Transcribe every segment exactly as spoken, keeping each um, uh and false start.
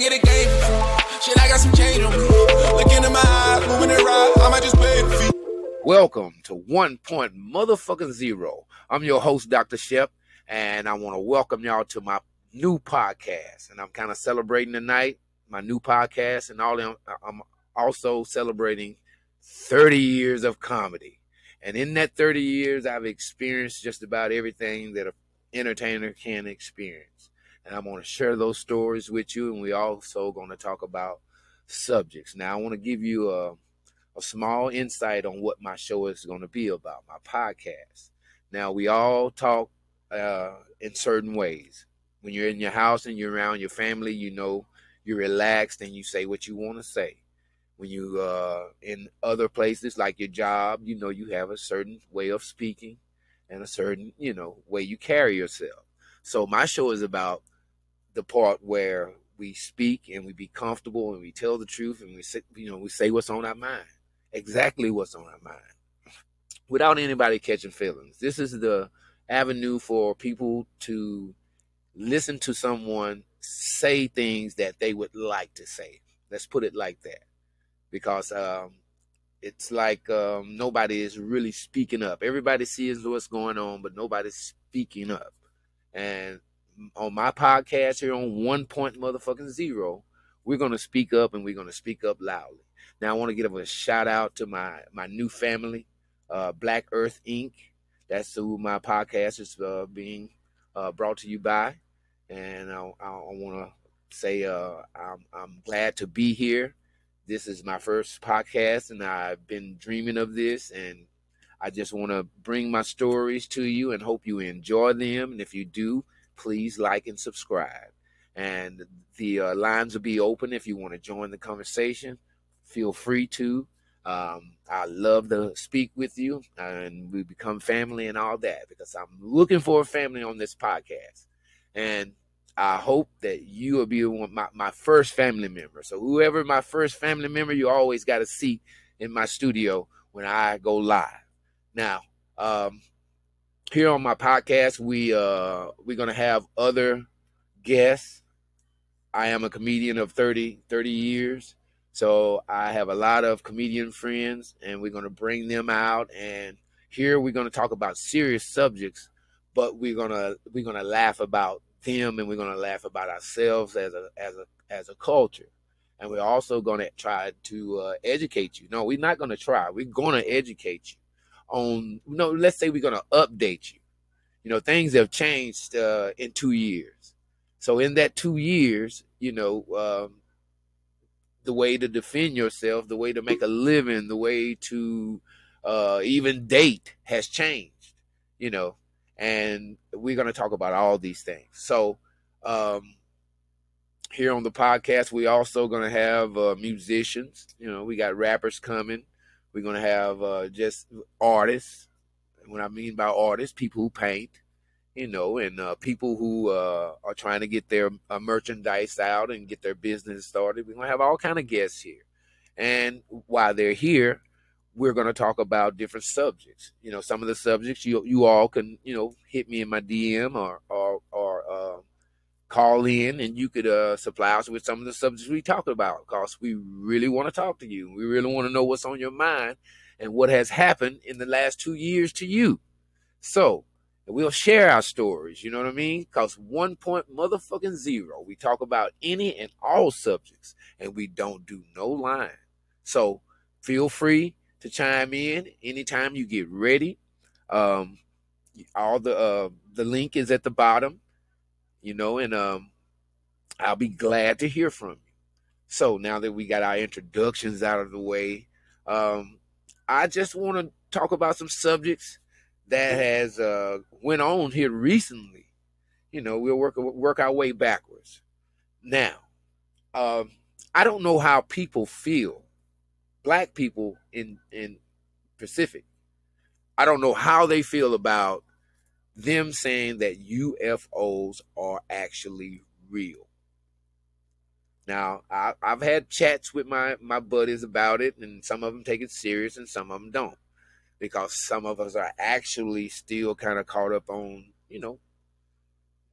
can't get a game. Shit, I got some change on me. Look into my eyes, moving it right. I might just play the feet. Welcome to One Point Motherfucking Zero. I'm your host, Doctor Shep, and I want to welcome y'all to my new podcast. And I'm kind of celebrating tonight, my new podcast, and all. I'm also celebrating thirty years of comedy. And in that thirty years, I've experienced just about everything that an entertainer can experience. And I'm going to share those stories with you, and we're also going to talk about subjects. Now, I want to give you a, a small insight on what my show is going to be about, my podcast. Now, we all talk uh, in certain ways. When you're in your house and you're around your family, you know, you're relaxed and you say what you want to say. When you uh in other places like your job, you know, you have a certain way of speaking and a certain, you know, way you carry yourself. So my show is about the part where we speak and we be comfortable and we tell the truth and we sit, you know, we say what's on our mind, exactly what's on our mind, without anybody catching feelings. This is the avenue for people to listen to someone say things that they would like to say. Let's put it like that. Because um, it's like um, nobody is really speaking up. Everybody sees what's going on, but nobody's speaking up. And on my podcast here on One Point Motherfucking Zero, we're going to speak up, and we're going to speak up loudly. Now, I want to give a shout out to my, my new family, uh, Black Earth Incorporated. That's who my podcast is uh, being uh, brought to you by. And I, I, I want to say uh, I'm, I'm glad to be here. This is my first podcast, and I've been dreaming of this, and I just want to bring my stories to you and hope you enjoy them. And if you do, please like and subscribe. And the uh, lines will be open if you want to join the conversation. Feel free to. Um, I love to speak with you, and we become family and all that, because I'm looking for a family on this podcast. And I hope that you will be my, my first family member. So whoever my first family member, you always got a seat in my studio when I go live. Now, um, here on my podcast, we, uh, we're going to have other guests. I am a comedian of thirty years. So I have a lot of comedian friends, and we're going to bring them out. And here we're going to talk about serious subjects, but we're going to we're going to laugh about them, and we're going to laugh about ourselves as a as a as a culture, and we're also going to try to uh, educate you. No, we're not going to try. We're going to educate you on. No, let's say we're going to update you. You know, things have changed uh, in two years. So in that two years, you know, um, the way to defend yourself, the way to make a living, the way to uh, even date has changed. You know. And we're going to talk about all these things. So um, here on the podcast, we're also going to have uh, musicians. You know, we got rappers coming. We're going to have uh, just artists. And what I mean by artists, people who paint, you know, and uh, people who uh, are trying to get their uh, merchandise out and get their business started. We're going to have all kind of guests here. And while they're here, we're going to talk about different subjects. You know, some of the subjects you you all can, you know, hit me in my D M or or, or uh, call in, and you could uh, supply us with some of the subjects we talk about, because we really want to talk to you. We really want to know what's on your mind and what has happened in the last two years to you. So we'll share our stories. You know what I mean? Because One Point Motherfucking Zero, we talk about any and all subjects, and we don't do no lying. So feel free to chime in anytime you get ready. Um, all the uh, the link is at the bottom, you know, and um, I'll be glad to hear from you. So now that we got our introductions out of the way, um, I just want to talk about some subjects that has uh, went on here recently. You know, we'll work work our way backwards. Now, um, I don't know how people feel. Black people in, in Pacific, I don't know how they feel about them saying that U F Os are actually real. Now, I, I've had chats with my, my buddies about it, and some of them take it serious and some of them don't, because some of us are actually still kind of caught up on, you know,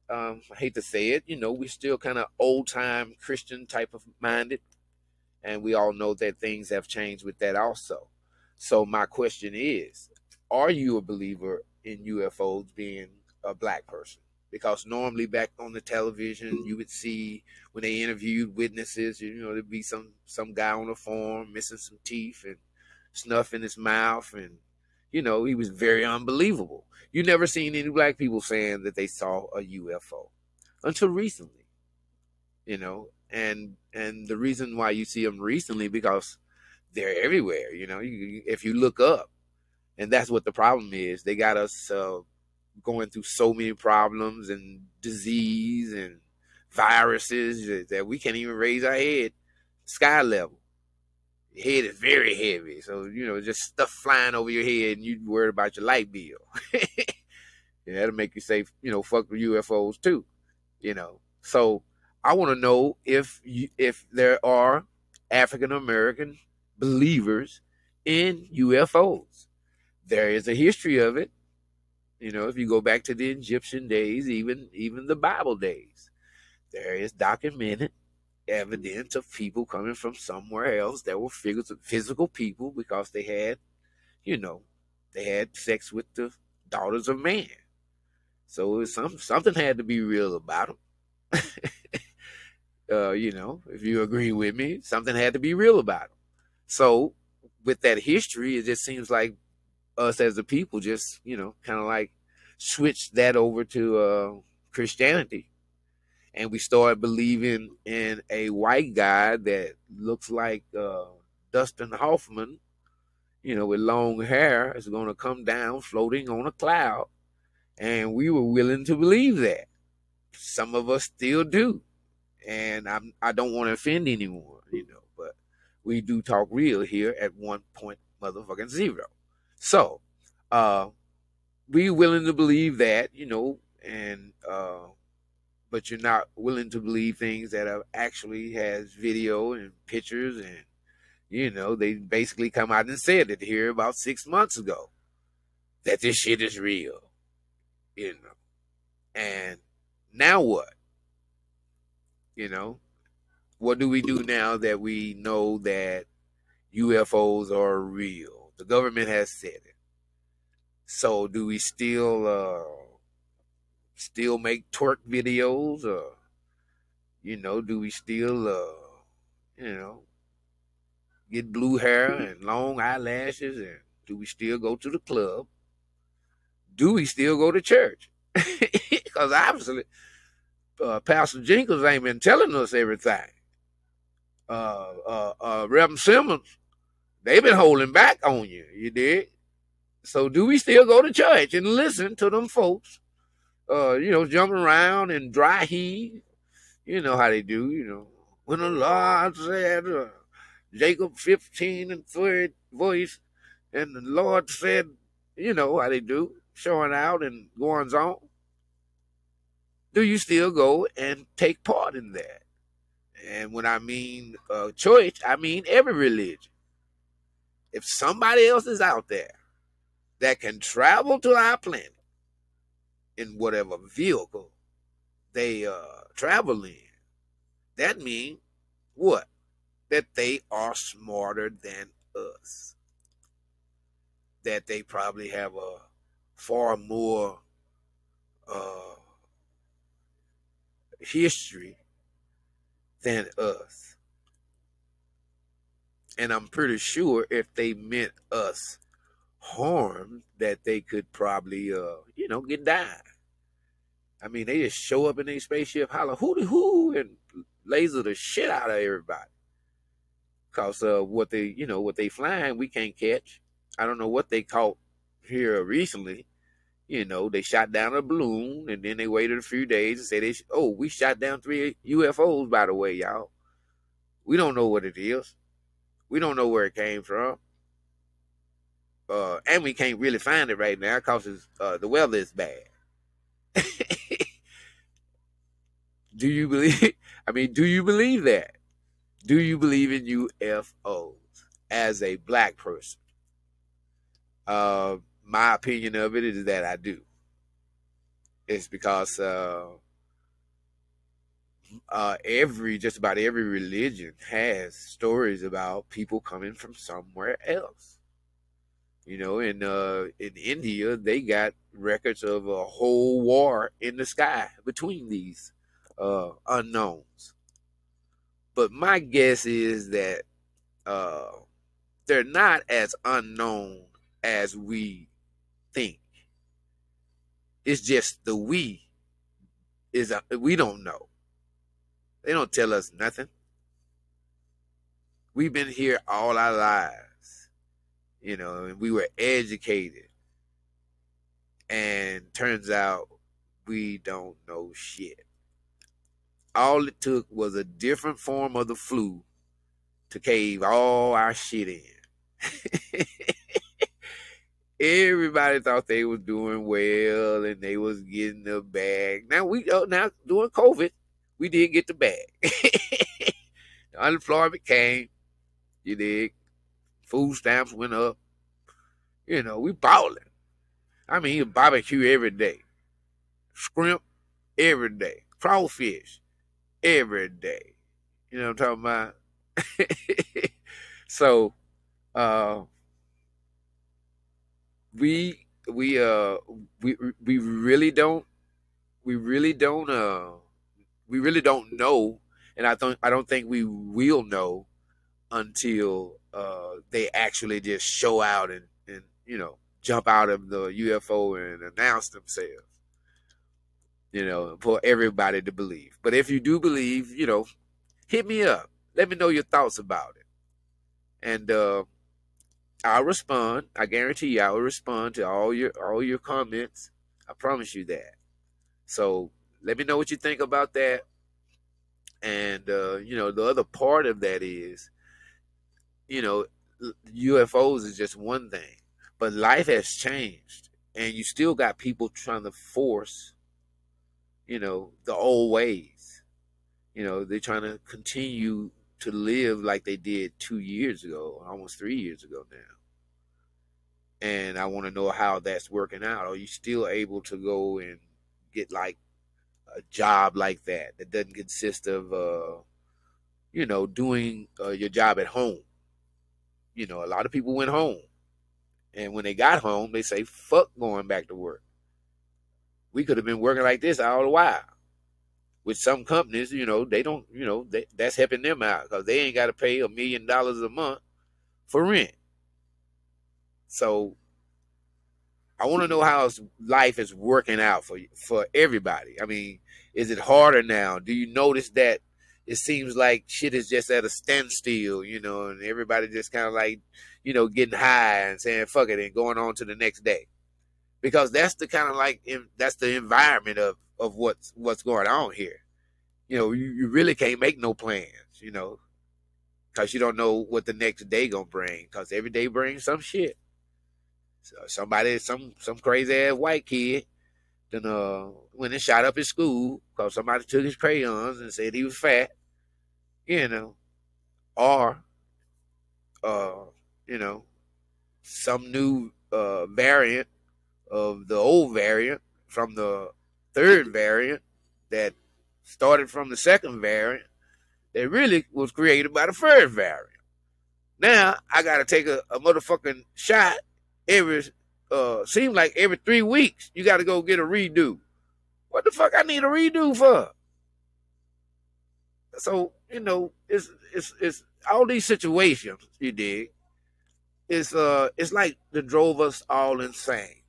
Um, I hate to say it, you know, we're still kind of old time Christian type of minded. And we all know that things have changed with that also. So my question is, are you a believer in U F Os being a black person? Because normally back on the television, you would see when they interviewed witnesses, you know, there'd be some, some guy on a farm missing some teeth and snuff in his mouth. And, you know, he was very unbelievable. You never seen any black people saying that they saw a U F O until recently, you know. And and the reason why you see them recently, because they're everywhere, you know, you, if you look up. And that's what the problem is. They got us uh, going through so many problems and disease and viruses that we can't even raise our head sky level. Your head is very heavy. So, you know, just stuff flying over your head and you worried about your light bill. And that'll make you say, you know, fuck the U F Os too, you know. So I want to know if you, if there are African-American believers in U F Os. There is a history of it. You know, if you go back to the Egyptian days, even even the Bible days, there is documented evidence of people coming from somewhere else that were physical people because they had, you know, they had sex with the daughters of man. So it was some, something had to be real about them. uh, you know, if you agree with me, something had to be real about them. So with that history, it just seems like us as a people just, you know, kind of like switched that over to uh, Christianity. And we started believing in a white guy that looks like uh, Dustin Hoffman, you know, with long hair, is going to come down floating on a cloud. And we were willing to believe that. Some of us still do. And I'm, I don't want to offend anyone, you know, but we do talk real here at One Point Motherfucking Zero. So, uh, we're willing to believe that, you know, and, uh, but you're not willing to believe things that have actually has video and pictures and, you know, they basically come out and said it here about six months ago that this shit is real, you know, and now what, you know, what do we do now that we know that U F Os are real? The government has said it. So do we still uh, still make twerk videos? Or, you know, do we still, uh, you know, get blue hair and long eyelashes? And do we still go to the club? Do we still go to church? Because obviously uh, Pastor Jenkins ain't been telling us everything. Uh, uh, uh, Reverend Simmons, they've been holding back on you, you dig? So do we still go to church and listen to them folks, uh, you know, jumping around and dry heat? You know how they do, you know. When the Lord said, uh, Jacob fifteen and third voice, and the Lord said, you know how they do, showing out and going on. Do you still go and take part in that? And when I mean uh, church, I mean every religion. If somebody else is out there that can travel to our planet in whatever vehicle they uh, travel in, that means what? That they are smarter than us. That they probably have a far more uh, history than us. And I'm pretty sure if they meant us harm, that they could probably, uh, you know, get died. I mean, they just show up in their spaceship, holler, hoo-de-hoo, and laser the shit out of everybody. Because uh, what they, you know, what they flying, we can't catch. I don't know what they caught here recently. You know, they shot down a balloon, and then they waited a few days and said, they, oh, we shot down three U F Os, by the way, y'all. We don't know what it is. We don't know where it came from. Uh, and we can't really find it right now because uh, the weather is bad. Do you believe? I mean, do you believe that? Do you believe in U F Os as a black person? Uh, my opinion of it is that I do. It's because uh, uh, every just about every religion has stories about people coming from somewhere else. You know, in uh, in India, they got records of a whole war in the sky between these uh, unknowns. But my guess is that uh, they're not as unknown as we think. It's just the we is a, we don't know. They don't tell us nothing. We've been here all our lives. You know, and we were educated, and turns out we don't know shit. All it took was a different form of the flu to cave all our shit in. Everybody thought they was doing well and they was getting the bag. Now we oh, now during COVID, we did get the bag. The unemployment came. You dig? Food stamps went up. You know, we balling. I mean, barbecue every day. Scrimp every day. Crawfish every day. You know what I'm talking about? So, uh, we we uh we we really don't we really don't uh we really don't know, and I don't I don't think we will know until Uh, they actually just show out and, and, you know, jump out of the U F O and announce themselves, you know, for everybody to believe. But if you do believe, you know, hit me up. Let me know your thoughts about it. And uh, I'll respond. I guarantee you I will respond to all your all your comments. I promise you that. So let me know what you think about that. And, uh, you know, the other part of that is, you know, U F Os is just one thing, but life has changed, and you still got people trying to force, you know, the old ways. You know, they're trying to continue to live like they did two years ago, almost three years ago now. And I want to know how that's working out. Are you still able to go and get like a job like that that doesn't consist of, uh, you know, doing uh, your job at home? You know, a lot of people went home, and when they got home, they say, fuck going back to work. We could have been working like this all the while. With some companies, you know, they don't, you know, they, that's helping them out because they ain't got to pay a million dollars a month for rent. So I want to know how life is working out for for everybody. I mean, is it harder now? Do you notice that? It seems like shit is just at a standstill, you know, and everybody just kind of like, you know, getting high and saying, fuck it, and going on to the next day. Because that's the kind of like, that's the environment of, of what's, what's going on here. You know, you, you really can't make no plans, you know, because you don't know what the next day going to bring, because every day brings some shit. So somebody, some, some crazy ass white kid Then uh, when they shot up his school because somebody took his crayons and said he was fat, you know, or, uh, you know, some new uh, variant of the old variant from the third variant that started from the second variant that really was created by the first variant. Now I got to take a, a motherfucking shot every Uh, seems like every three weeks you got to go get a redo. What the fuck I need a redo for? So, you know, it's it's it's all these situations, you dig. It's uh, it's like that drove us all insane,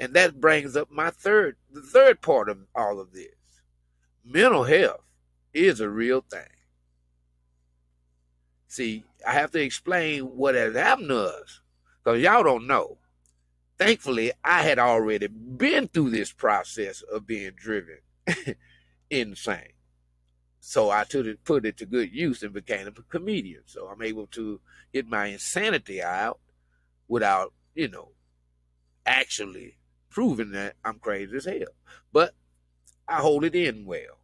and that brings up my third, the third part of all of this. Mental health is a real thing. See, I have to explain what has happened to us because y'all don't know. Thankfully, I had already been through this process of being driven insane. So I took it, put it to good use and became a comedian. So I'm able to get my insanity out without, you know, actually proving that I'm crazy as hell. But I hold it in well.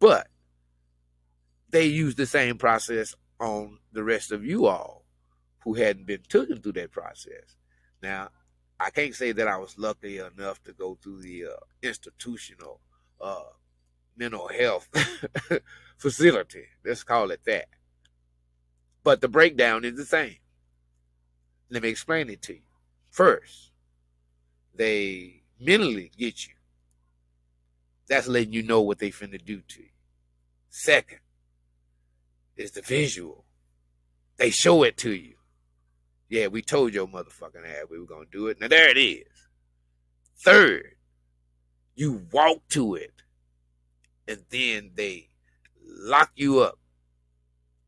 But they use the same process on the rest of you all who hadn't been taken through that process. Now, I can't say that I was lucky enough to go through the uh, institutional uh, mental health facility. Let's call it that. But the breakdown is the same. Let me explain it to you. First, they mentally get you. That's letting you know what they finna do to you. Second is the visual. They show it to you. Yeah, we told your motherfucking ass we were going to do it. Now, there it is. Third, you walk to it, and then they lock you up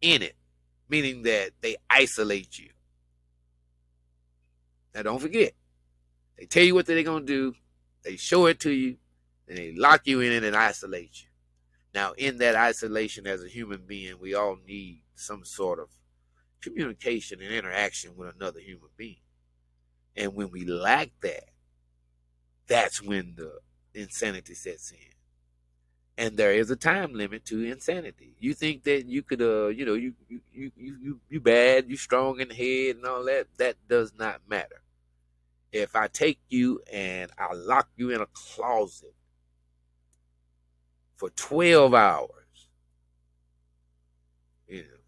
in it, meaning that they isolate you. Now, don't forget, they tell you what they're going to do, they show it to you, and they lock you in it and isolate you. Now, in that isolation as a human being, we all need some sort of communication and interaction with another human being. And when we lack that, that's when the insanity sets in. And there is a time limit to insanity. You think that you could, uh, you know, you you you you you bad, you strong in the head and all that. That does not matter. If I take you and I lock you in a closet for twelve hours, you know,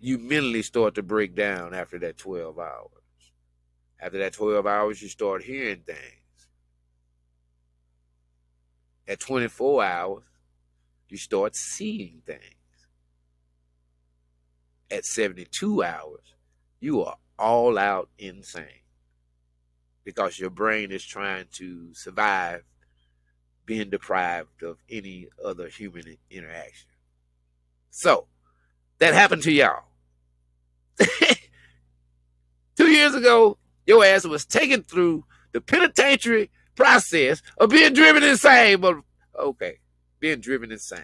you mentally start to break down after that twelve hours. After that twelve hours, you start hearing things. At twenty-four hours, you start seeing things. At seventy-two hours, you are all out insane because your brain is trying to survive being deprived of any other human interaction. So, that happened to y'all. Two years ago, your ass was taken through the penitentiary process of being driven insane. But okay, being driven insane.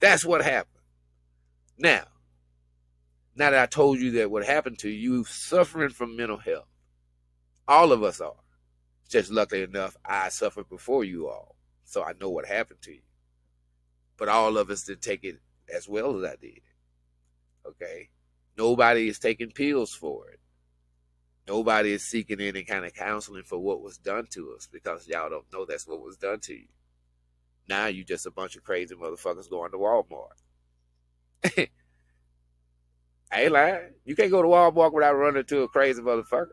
That's what happened. Now, now that I told you that what happened to you, suffering from mental health. All of us are. Just luckily enough, I suffered before you all. So I know what happened to you. But all of us did take it as well as I did. Okay? Nobody is taking pills for it. Nobody is seeking any kind of counseling for what was done to us because y'all don't know that's what was done to you. Now you just a bunch of crazy motherfuckers going to Walmart. I ain't lying. You can't go to Walmart without running into a crazy motherfucker.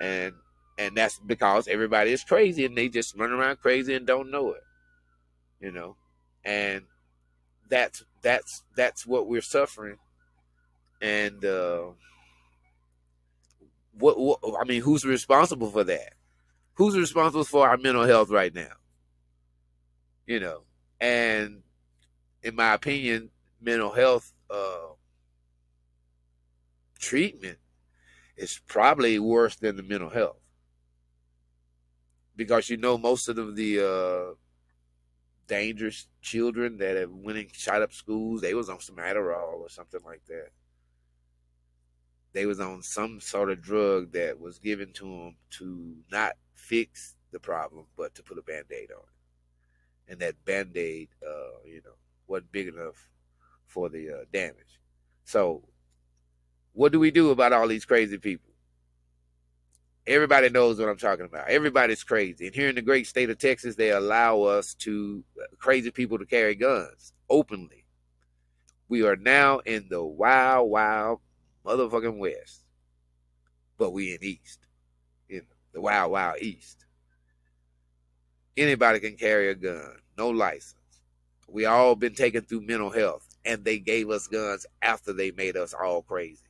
And, and that's because everybody is crazy and they just run around crazy and don't know it. You know? And that's that's that's what we're suffering. And uh, what, what I mean, who's responsible for that? Who's responsible for our mental health right now? You know, and in my opinion, mental health uh, treatment is probably worse than the mental health because you know most of the, the uh, dangerous children that have went and shot up schools, they was on some Adderall or something like that. They was on some sort of drug that was given to them to not fix the problem, but to put a Band-Aid on it. And that Band-Aid, uh, you know, wasn't big enough for the uh, damage. So what do we do about all these crazy people? Everybody knows what I'm talking about. Everybody's crazy. And here in the great state of Texas, they allow us to, crazy people to carry guns openly. We are now in the wild, wild motherfucking West. But we in East. In the wild, wild East. Anybody can carry a gun. No license. We all been taken through mental health. And they gave us guns after they made us all crazy.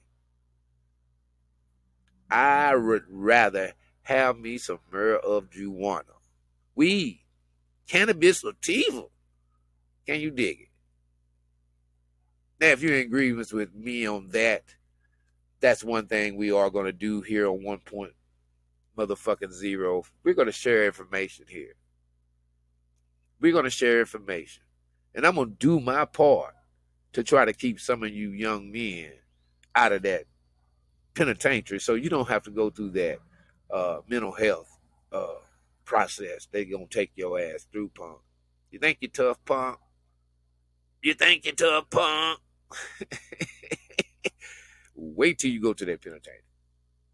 I would rather have me some myrrh of Juana. Weed. Cannabis sativa. Can you dig it? Now, if you're in grievance with me on that, that's one thing we are going to do here on One Point Motherfucking Zero. We're going to share information here. We're going to share information. And I'm going to do my part to try to keep some of you young men out of that penitentiary, so you don't have to go through that uh, mental health uh, process. They gonna take your ass through, punk. You think you're tough, punk? You think you're tough, punk? Wait till you go to that penitentiary.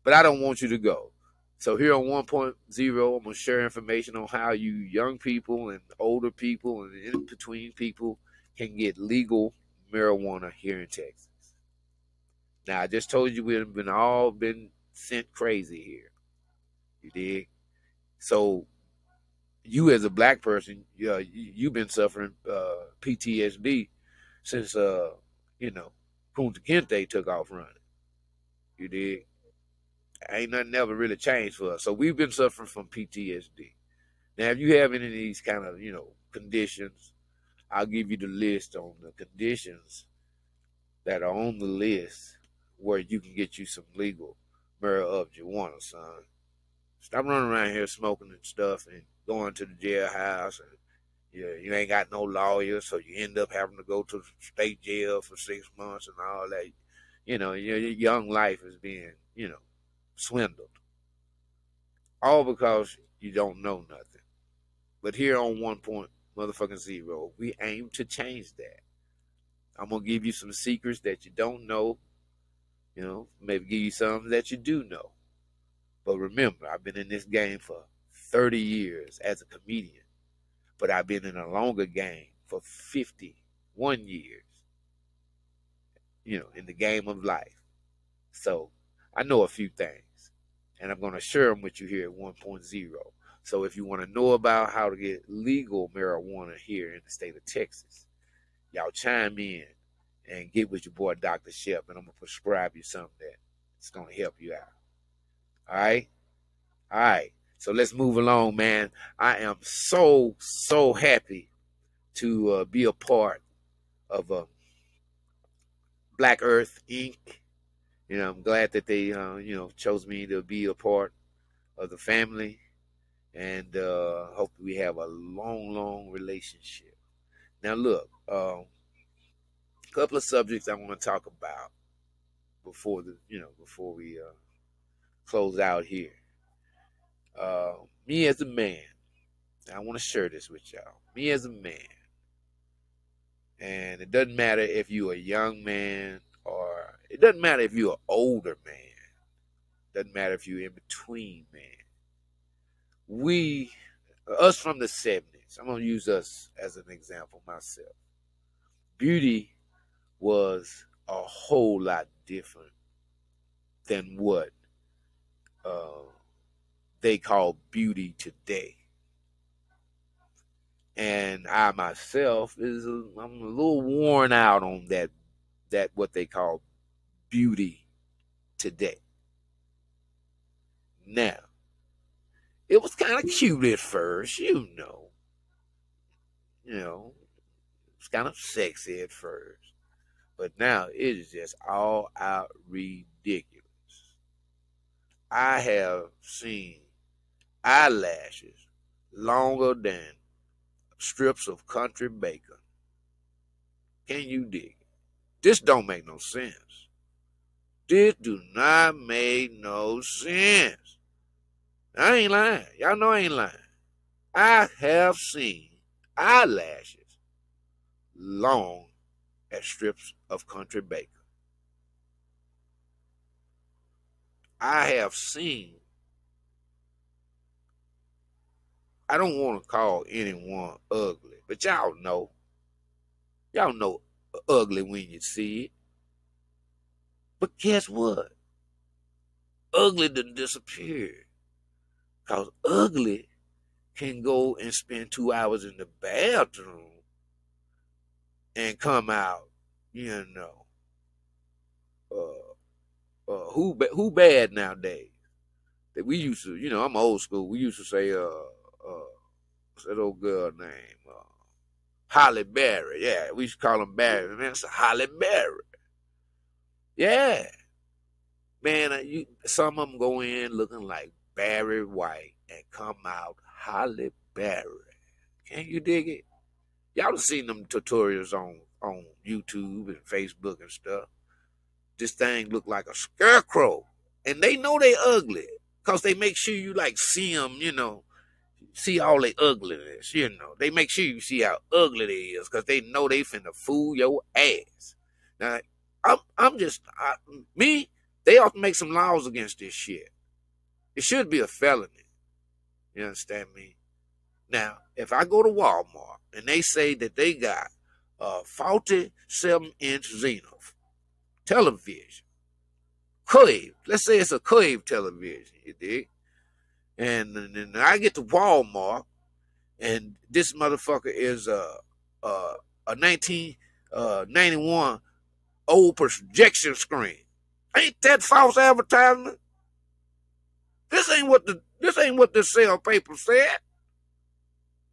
But I don't want you to go. So here on one point zero, I'm going to share information on how you young people and older people and in-between people can get legal marijuana here in Texas. Now, I just told you we've been all been sent crazy here. You dig? So you as a black person, you know, you've been suffering uh, P T S D since, uh, you know, Kunta Kinte took off running. You dig? Ain't nothing ever really changed for us. So we've been suffering from P T S D. Now, if you have any of these kind of, you know, conditions, I'll give you the list on the conditions that are on the list where you can get you some legal marijuana, son. Stop running around here smoking and stuff and going to the jailhouse. And, you know, you ain't got no lawyer, so you end up having to go to the state jail for six months and all that. You know, your, your young life is being, you know, swindled, all because you don't know nothing. But here on One Point Motherfucking Zero, we aim to change that. I'm gonna give you some secrets that you don't know, you know, maybe give you some that you do know. But remember, I've been in this game for thirty years as a comedian, but I've been in a longer game for fifty-one years, you know, in the game of life. So I know a few things, and I'm going to share them with you here at one point zero. So if you want to know about how to get legal marijuana here in the state of Texas, y'all chime in and get with your boy Doctor Shep, and I'm going to prescribe you something that's going to help you out. All right? All right. So let's move along, man. I am so, so happy to uh, be a part of uh, Black Earth Incorporated. You know, I'm glad that they, uh, you know, chose me to be a part of the family, and uh, hope we have a long, long relationship. Now, look, a uh, couple of subjects I want to talk about before the, you know, before we uh, close out here. Uh, me as a man, I want to share this with y'all. Me as a man, and it doesn't matter if you're a young man. Or it doesn't matter if you're an older man. Doesn't matter if you're in between, man. We, us from the seventies, I'm going to use us as an example myself. Beauty was a whole lot different than what uh, they call beauty today. And I myself, is a, I'm a little worn out on that that what they call beauty today. Now, it was kind of cute at first, you know. You know, it's kind of sexy at first. But now it is just all out ridiculous. I have seen eyelashes longer than strips of country bacon. Can you dig? This don't make no sense. This do not make no sense. I ain't lying. Y'all know I ain't lying. I have seen eyelashes long as strips of country bacon. I have seen, I don't want to call anyone ugly, but y'all know. Y'all know ugly when you see it. But guess what? Ugly done disappeared. Because ugly can go and spend two hours in the bathroom and come out, you know, uh, uh, who ba- who bad nowadays? That we used to, you know, I'm old school. We used to say, uh, uh, what's that old girl name? Uh, Holly Berry, yeah, we used to call him Barry, man, it's a Holly Berry. Yeah. Man, you, some of them go in looking like Barry White and come out Holly Berry. Can you dig it? Y'all have seen them tutorials on, on YouTube and Facebook and stuff. This thing look like a scarecrow, and they know they ugly because they make sure you like see them, you know, see all they ugliness, you know. They make sure you see how ugly they is because they know they finna fool your ass. Now, I'm, I'm just, I, me, they ought to make some laws against this shit. It should be a felony. You understand me? Now, if I go to Walmart and they say that they got a forty-seven inch Zenith television, curved, let's say it's a curved television, you dig? And then I get to Walmart and this motherfucker is a, a, a nineteen ninety-one old projection screen. Ain't that false advertisement? This ain't what the this ain't what the sale paper said.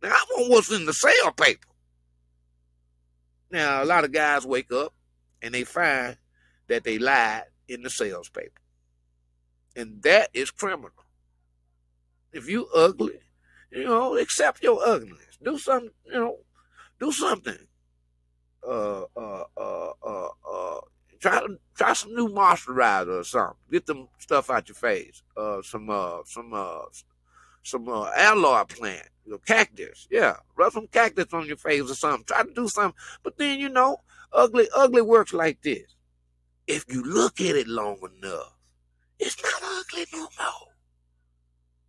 Now I want what's in the sale paper. Now a lot of guys wake up and they find that they lied in the sales paper, and that is criminal. If you ugly, you know, accept your ugliness. Do something, you know, do something. Uh, uh, uh, uh, uh. Try try some new moisturizer or something. Get them stuff out your face. Uh, some uh, some uh, some uh, aloe plant, you know, cactus. Yeah, rub some cactus on your face or something. Try to do something. But then you know, ugly ugly works like this. If you look at it long enough, it's not ugly no more.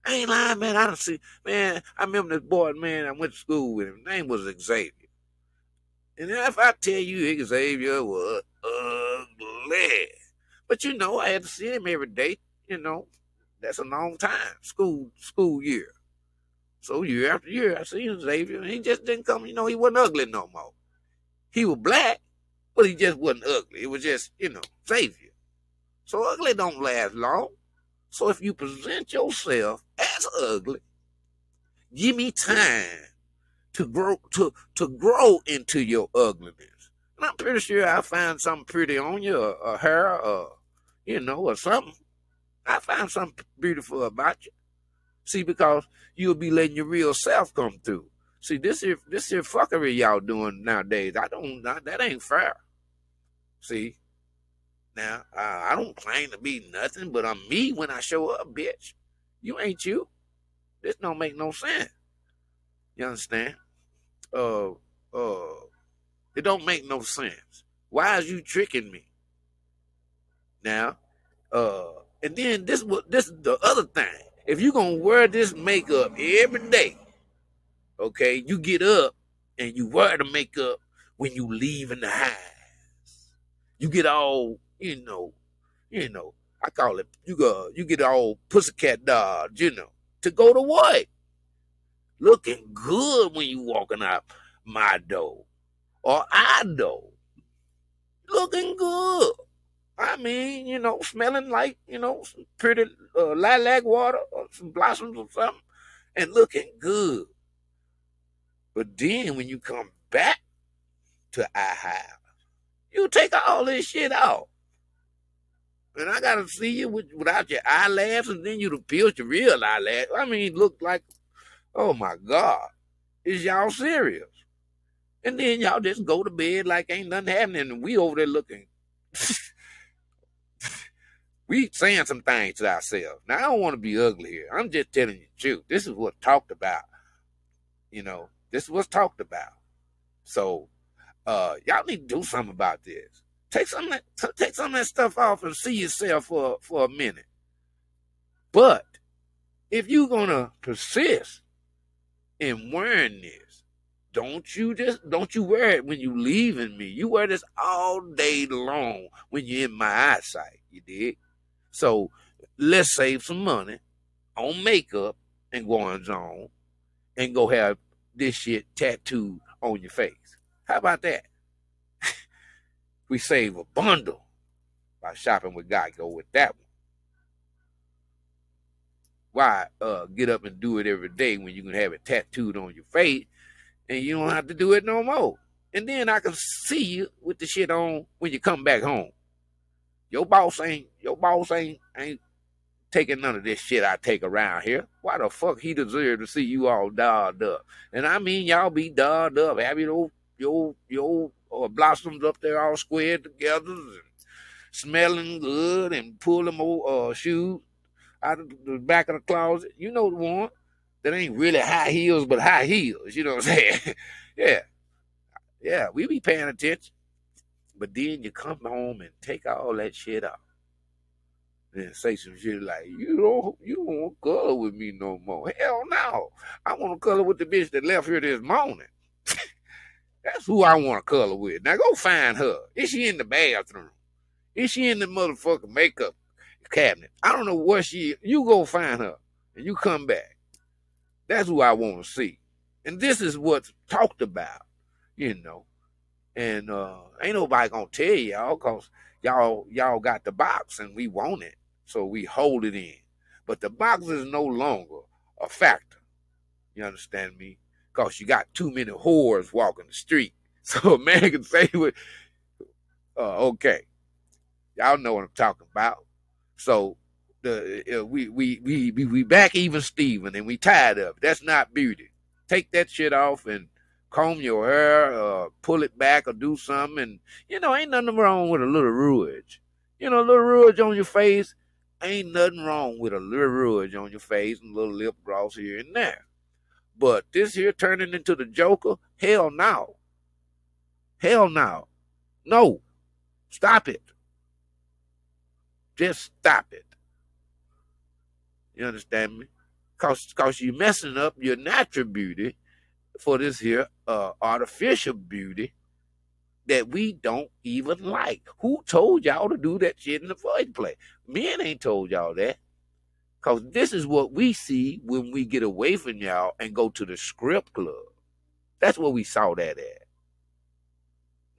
I ain't lying, man. I don't see, man. I remember this boy, man. I went to school with him. His name was Xavier. And if I tell you Xavier was ugly, but you know, I had to see him every day, you know, that's a long time, school school year. So year after year, I seen Xavier, and he just didn't come, you know, he wasn't ugly no more. He was black, but he just wasn't ugly. It was just, you know, Xavier. So ugly don't last long. So if you present yourself as ugly, give me time to grow to, to grow into your ugliness. And I'm pretty sure I'll find something pretty on you, or, or hair, or, you know, or something. I'll find something beautiful about you. See, because you'll be letting your real self come through. See, this here, this here fuckery y'all doing nowadays, I don't, that ain't fair. See? Now, I, I don't claim to be nothing, but I'm me when I show up, bitch. You ain't you. This don't make no sense. You understand? Uh, uh, it don't make no sense. Why is you tricking me? Now, uh, and then this this is the other thing. If you gonna wear this makeup every day, okay, you get up and you wear the makeup when you leave in the house. You get all, you know, you know, I call it, you go, you get all pussycat dodge, you know, to go to work. Looking good when you walking out my door or our door. Looking good. I mean, you know, smelling like, you know, some pretty uh, lilac water or some blossoms or something and looking good. But then when you come back to our house, you take all this shit off. And I got to see you with, without your eyelashes, and then you peeled your real eyelash. I mean, you look like, oh my God, is y'all serious? And then y'all just go to bed like ain't nothing happening, and we over there looking. We saying some things to ourselves. Now, I don't want to be ugly here. I'm just telling you the truth. This is what's talked about. You know, this is what's talked about. So, uh, y'all need to do something about this. Take some of that, t- take some of that stuff off and see yourself for, for a minute. But if you're going to persist in wearing this, don't you just don't you wear it when you leaving me. You wear this all day long when you're in my eyesight. You dig? So let's save some money on makeup and goings on, and go have this shit tattooed on your face. How about that? We save a bundle by shopping with Geico with that one. Why uh, get up and do it every day when you can have it tattooed on your face and you don't have to do it no more? And then I can see you with the shit on when you come back home. Your boss ain't your boss ain't ain't taking none of this shit I take around here. Why the fuck he deserve to see you all dolled up? And I mean, y'all be dolled up, have your your your uh, blossoms up there all squared together and smelling good and pull them old uh, shoes out of the back of the closet. You know the one that ain't really high heels, but high heels. You know what I'm saying? yeah. Yeah, we be paying attention. But then you come home and take all that shit off. and say some shit like, you don't you don't want to color with me no more. Hell no. I want to color with the bitch that left here this morning. That's who I want to color with. Now go find her. Is she in the bathroom? Is she in the motherfucking makeup cabinet? I don't know what she is. You go find her and you come back. That's who I want to see. And this is what's talked about, you know. And uh, ain't nobody gonna tell y'all, cause y'all y'all got the box and we want it, so we hold it in. But the box is no longer a factor. You understand me? Cause you got too many whores walking the street, so a man can say, "What? Uh, okay, y'all know what I'm talking about." So the uh, we, we we we we back even Steven, and we tired of it. That's not beauty. Take that shit off and comb your hair, uh, pull it back or do something. And, you know, ain't nothing wrong with a little rouge. You know, a little rouge on your face, ain't nothing wrong with a little rouge on your face and a little lip gloss here and there. But this here turning into the Joker, hell no. Hell no. No. Stop it. Just stop it. You understand me? Cause, cause you're messing up your natural beauty for this here uh, artificial beauty that we don't even like. Who told y'all to do that shit in the first place? Men ain't told y'all that. Cause this is what we see when we get away from y'all and go to the script club. That's where we saw that at.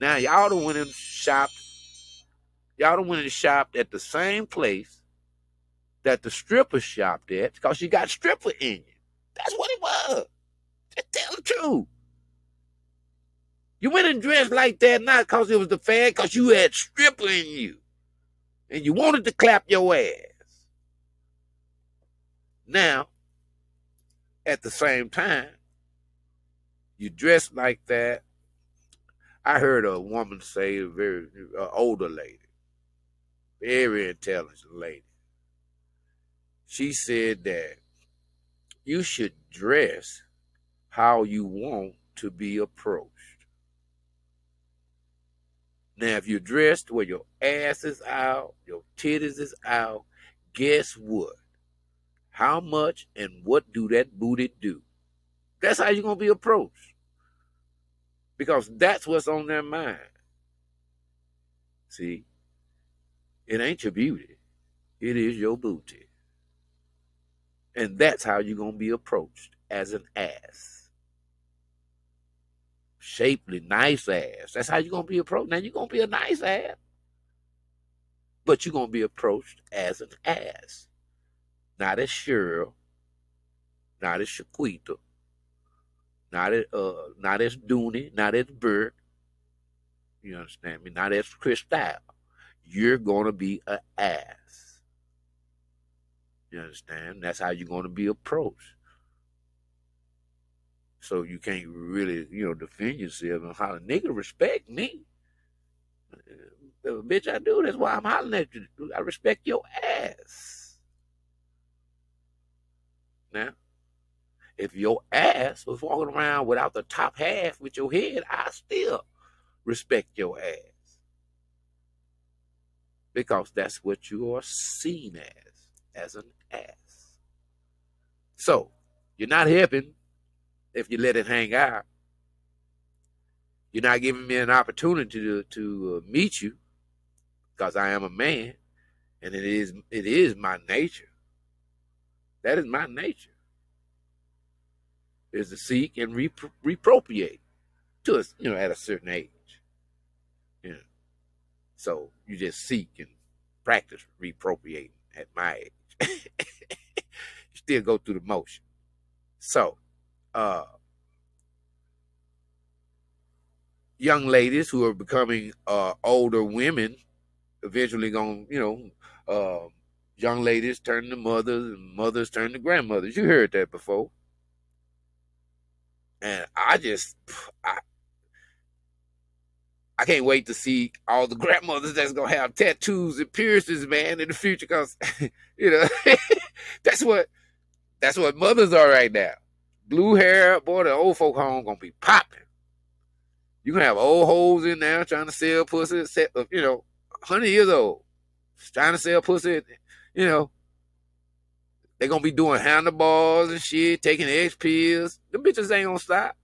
Now y'all done went and shopped. Y'all done went and shopped at the same place that the stripper shopped at, because you got stripper in you. That's what it was. Just tell the truth. You went and dressed like that not because it was the fad, because you had stripper in you. And you wanted to clap your ass. Now, at the same time, you dressed like that. I heard a woman say, a very uh, older lady, very intelligent lady. She said that you should dress how you want to be approached. Now, if you're dressed where your ass is out, your titties is out, guess what? How much and what do that booty do? That's how you're going to be approached. Because that's what's on their mind. See, it ain't your beauty. It is your booty. And that's how you're going to be approached, as an ass. Shapely, nice ass. That's how you're going to be approached. Now, you're going to be a nice ass. But you're going to be approached as an ass. Not as Cheryl. Not as Shaquita. Not as, uh, not as Dooney. Not as Bert. You understand me? Not as Christelle. You're going to be an ass. You understand? That's how you're going to be approached. So you can't really, you know, defend yourself and holler, nigga, respect me. Bitch, I do. That's why I'm hollering at you. I respect your ass. Now, if your ass was walking around without the top half with your head, I still respect your ass. Because that's what you are seen as. As an ass. So, you're not helping if you let it hang out. You're not giving me an opportunity to, to uh, meet you, because I am a man, and it is it is my nature. That is my nature, is to seek and repro- repropriate to us, you know, at a certain age. You know, so you just seek and practice repropriating at my age. You still go through the motion. So, uh, young ladies who are becoming uh, older women, eventually going, you know, uh, young ladies turn to mothers and mothers turn to grandmothers. You heard that before. And I just, I, I can't wait to see all the grandmothers that's going to have tattoos and piercings, man, in the future, because, you know, that's what that's what mothers are right now. Blue hair, boy, the old folk home going to be popping. You're going to have old hoes in there trying to sell pussy, you know, one hundred years old. trying to sell pussy, you know. They're going to be doing handlebars and shit, taking X pills. The bitches ain't going to stop.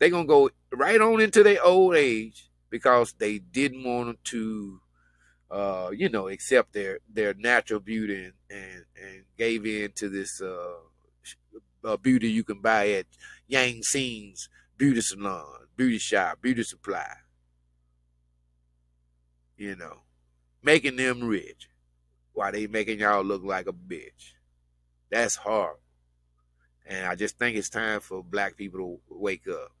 They're going to go right on into their old age because they didn't want to, uh, you know, accept their, their natural beauty and, and, and gave in to this uh, uh, beauty you can buy at Yang Sing's beauty salon, beauty shop, beauty supply. You know, making them rich while they making y'all look like a bitch. That's horrible. And I just think it's time for black people to wake up.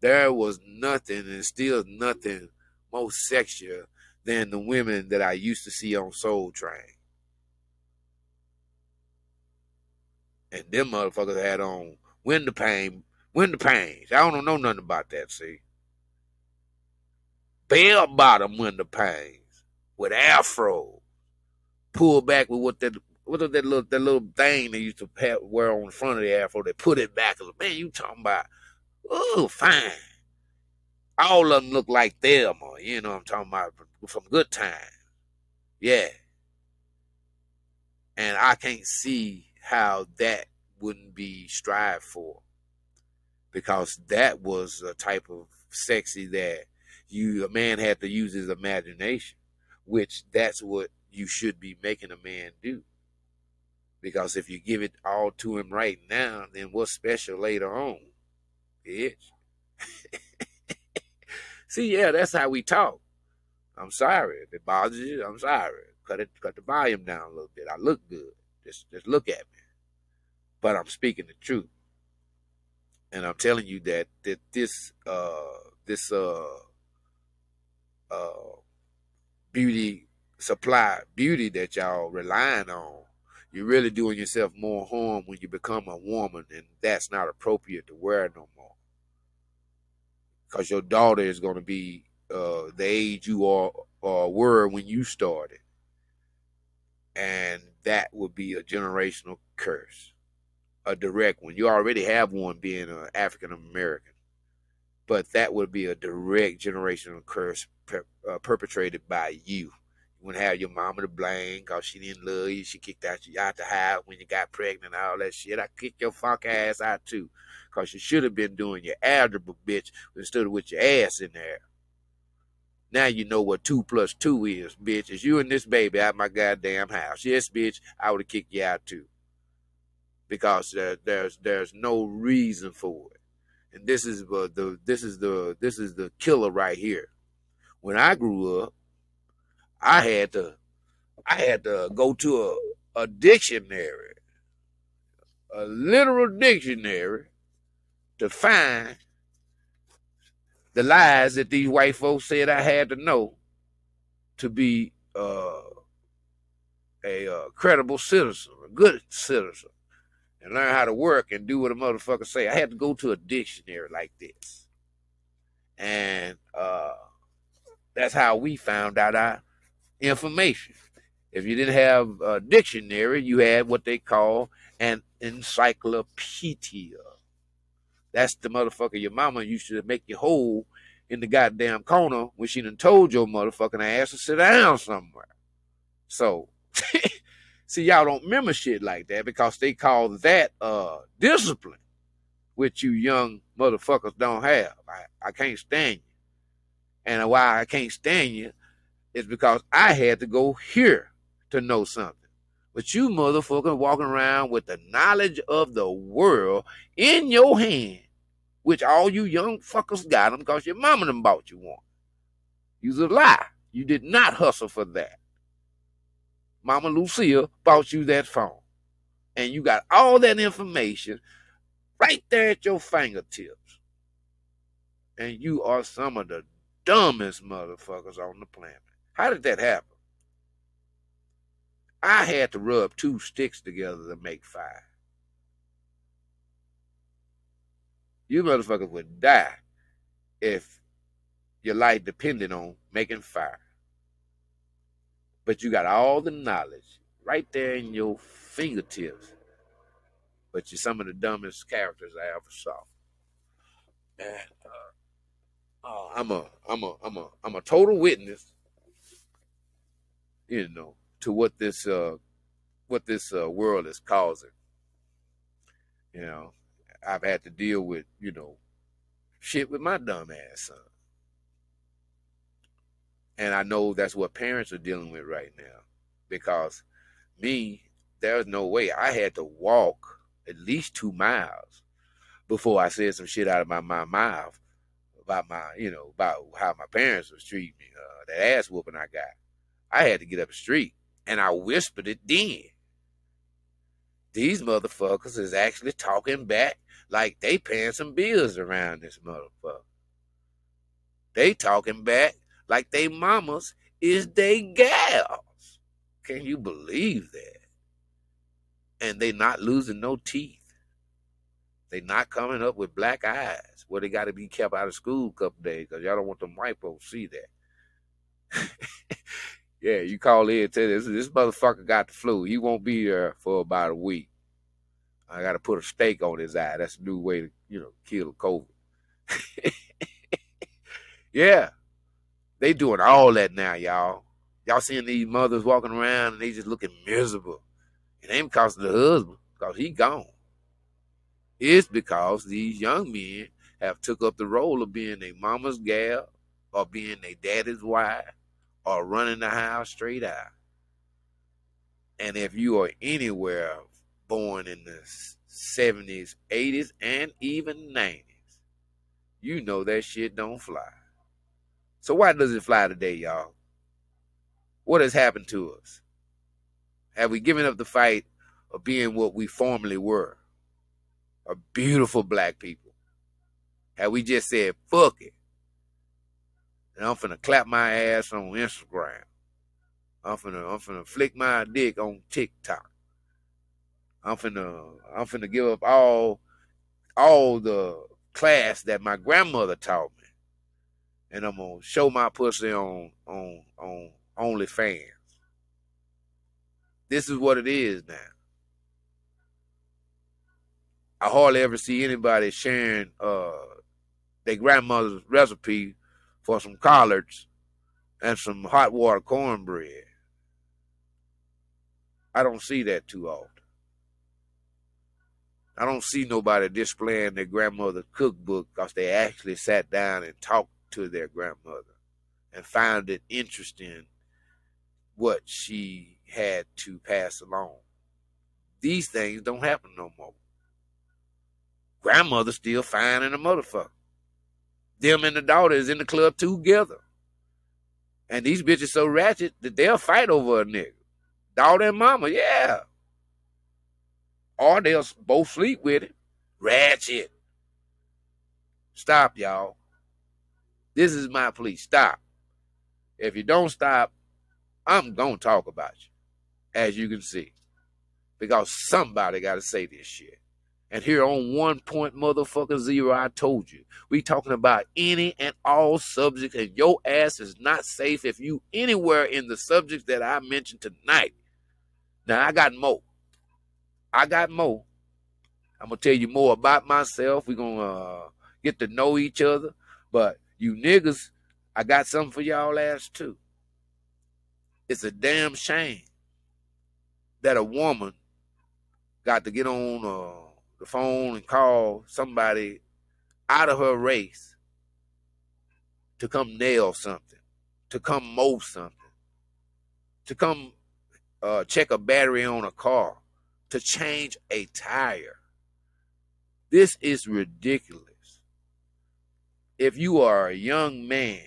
There was nothing and still nothing more sexier than the women that I used to see on Soul Train. And them motherfuckers had on window pane, window panes. I don't know nothing about that, see. Bell bottom window panes with afros. Pull back with what that what that little that little thing they used to have, wear on the front of the afro. They put it back. Man, you talking about? Oh, fine. All of them look like Thelma. You know what I'm talking about, from Good Times. Yeah. And I can't see how that wouldn't be strived for, because that was a type of sexy that you a man had to use his imagination, which that's what you should be making a man do. Because if you give it all to him right now, then what's special later on? Bitch. See, yeah, that's how we talk. I'm sorry. If it bothers you, I'm sorry. Cut it, cut the volume down a little bit. I look good. Just, just look at me. But I'm speaking the truth. And I'm telling you that, that this, uh, this uh, uh, beauty... supply beauty that y'all relying on, you're really doing yourself more harm when you become a woman, and that's not appropriate to wear no more. Because your daughter is going to be uh, the age you are or were when you started, and that would be a generational curse, a direct one. You already have one being an African American, but that would be a direct generational curse per, uh, perpetrated by you. You wouldn't have your mama to blame because she didn't love you. She kicked out you out the house when you got pregnant and all that shit. I kicked your fuck ass out too, because you should have been doing your algebra, bitch, instead of with your ass in there. Now you know what two plus two is, bitch. It's you and this baby out my goddamn house. Yes, bitch, I would have kicked you out too, because there, there's there's no reason for it. And this is uh, the this is the this is the killer right here. When I grew up, I had to, I had to go to a, a dictionary, a literal dictionary, to find the lies that these white folks said I had to know to be uh, a uh, credible citizen, a good citizen, and learn how to work and do what a motherfucker say. I had to go to a dictionary like this, and uh, that's how we found out I. information. If you didn't have a dictionary, you had what they call an encyclopedia. That's the motherfucker your mama used to make you hold in the goddamn corner when she done told your motherfucking ass to sit down somewhere. So, see, y'all don't remember shit like that because they call that uh, discipline, which you young motherfuckers don't have. I, I can't stand you. And why I can't stand you, it's because I had to go here to know something. But you motherfucker walking around with the knowledge of the world in your hand, which all you young fuckers got them because your mama done bought you one. You was a lie. You did not hustle for that. Mama Lucille bought you that phone. And you got all that information right there at your fingertips. And you are some of the dumbest motherfuckers on the planet. How did that happen? I had to rub two sticks together to make fire. You motherfuckers would die if your life depended on making fire. But you got all the knowledge right there in your fingertips. But you're some of the dumbest characters I ever saw. Man, uh, oh, I'm a, I'm a, I'm a, I'm a total witness. you know, to what this uh, what this uh, world is causing. You know, I've had to deal with, you know, shit with my dumb ass son. And I know that's what parents are dealing with right now, because me, there's no way. I had to walk at least two miles before I said some shit out of my, my mouth about my, you know, about how my parents was treating me, uh, that ass whooping I got. I had to get up the street, and I whispered it then. These motherfuckers is actually talking back like they paying some bills around this motherfucker. They talking back like they mamas is they gals. Can you believe that? And they not losing no teeth. They not coming up with black eyes where they got to be kept out of school a couple days because y'all don't want them white folks to see that. Yeah, you call in and tell this, this motherfucker got the flu. He won't be here for about a week. I got to put a stake on his eye. That's a new way to, you know, kill COVID. Yeah, they doing all that now, y'all. Y'all seeing these mothers walking around and they just looking miserable. It ain't because of the husband, because he gone. It's because these young men have took up the role of being their mama's gal or being their daddy's wife or running the house straight out. And if you are anywhere born in the seventies, eighties, and even nineties, you know that shit don't fly. So why does it fly today, y'all? What has happened to us? Have we given up the fight of being what we formerly were? A beautiful black people? Have we just said, fuck it? And I'm finna clap my ass on Instagram. I'm finna, I'm finna flick my dick on TikTok. I'm finna, I'm finna give up all, all the class that my grandmother taught me. And I'm gonna show my pussy on, on, on OnlyFans. This is what it is now. I hardly ever see anybody sharing uh, their grandmother's recipe for some collards and some hot water cornbread. I don't see that too often. I don't see nobody displaying their grandmother's cookbook because they actually sat down and talked to their grandmother and found it interesting what she had to pass along. These things don't happen no more. Grandmother still fine in a motherfucker. Them and the daughter is in the club together. And these bitches so ratchet that they'll fight over a nigga. Daughter and mama, yeah. Or they'll both sleep with it. Ratchet. Stop, y'all. This is my plea. Stop. If you don't stop, I'm going to talk about you, as you can see. Because somebody got to say this shit. And here on One Point Motherfucking Zero, I told you, we talking about any and all subjects, and your ass is not safe if you anywhere in the subjects that I mentioned tonight. Now, I got more. I got more. I'm going to tell you more about myself. We're going to uh, get to know each other. But you niggas, I got something for y'all ass too. It's a damn shame that a woman got to get on uh, the phone and call somebody out of her race to come nail something, to come mow something, to come uh, check a battery on a car, to change a tire. This is ridiculous. If you are a young man,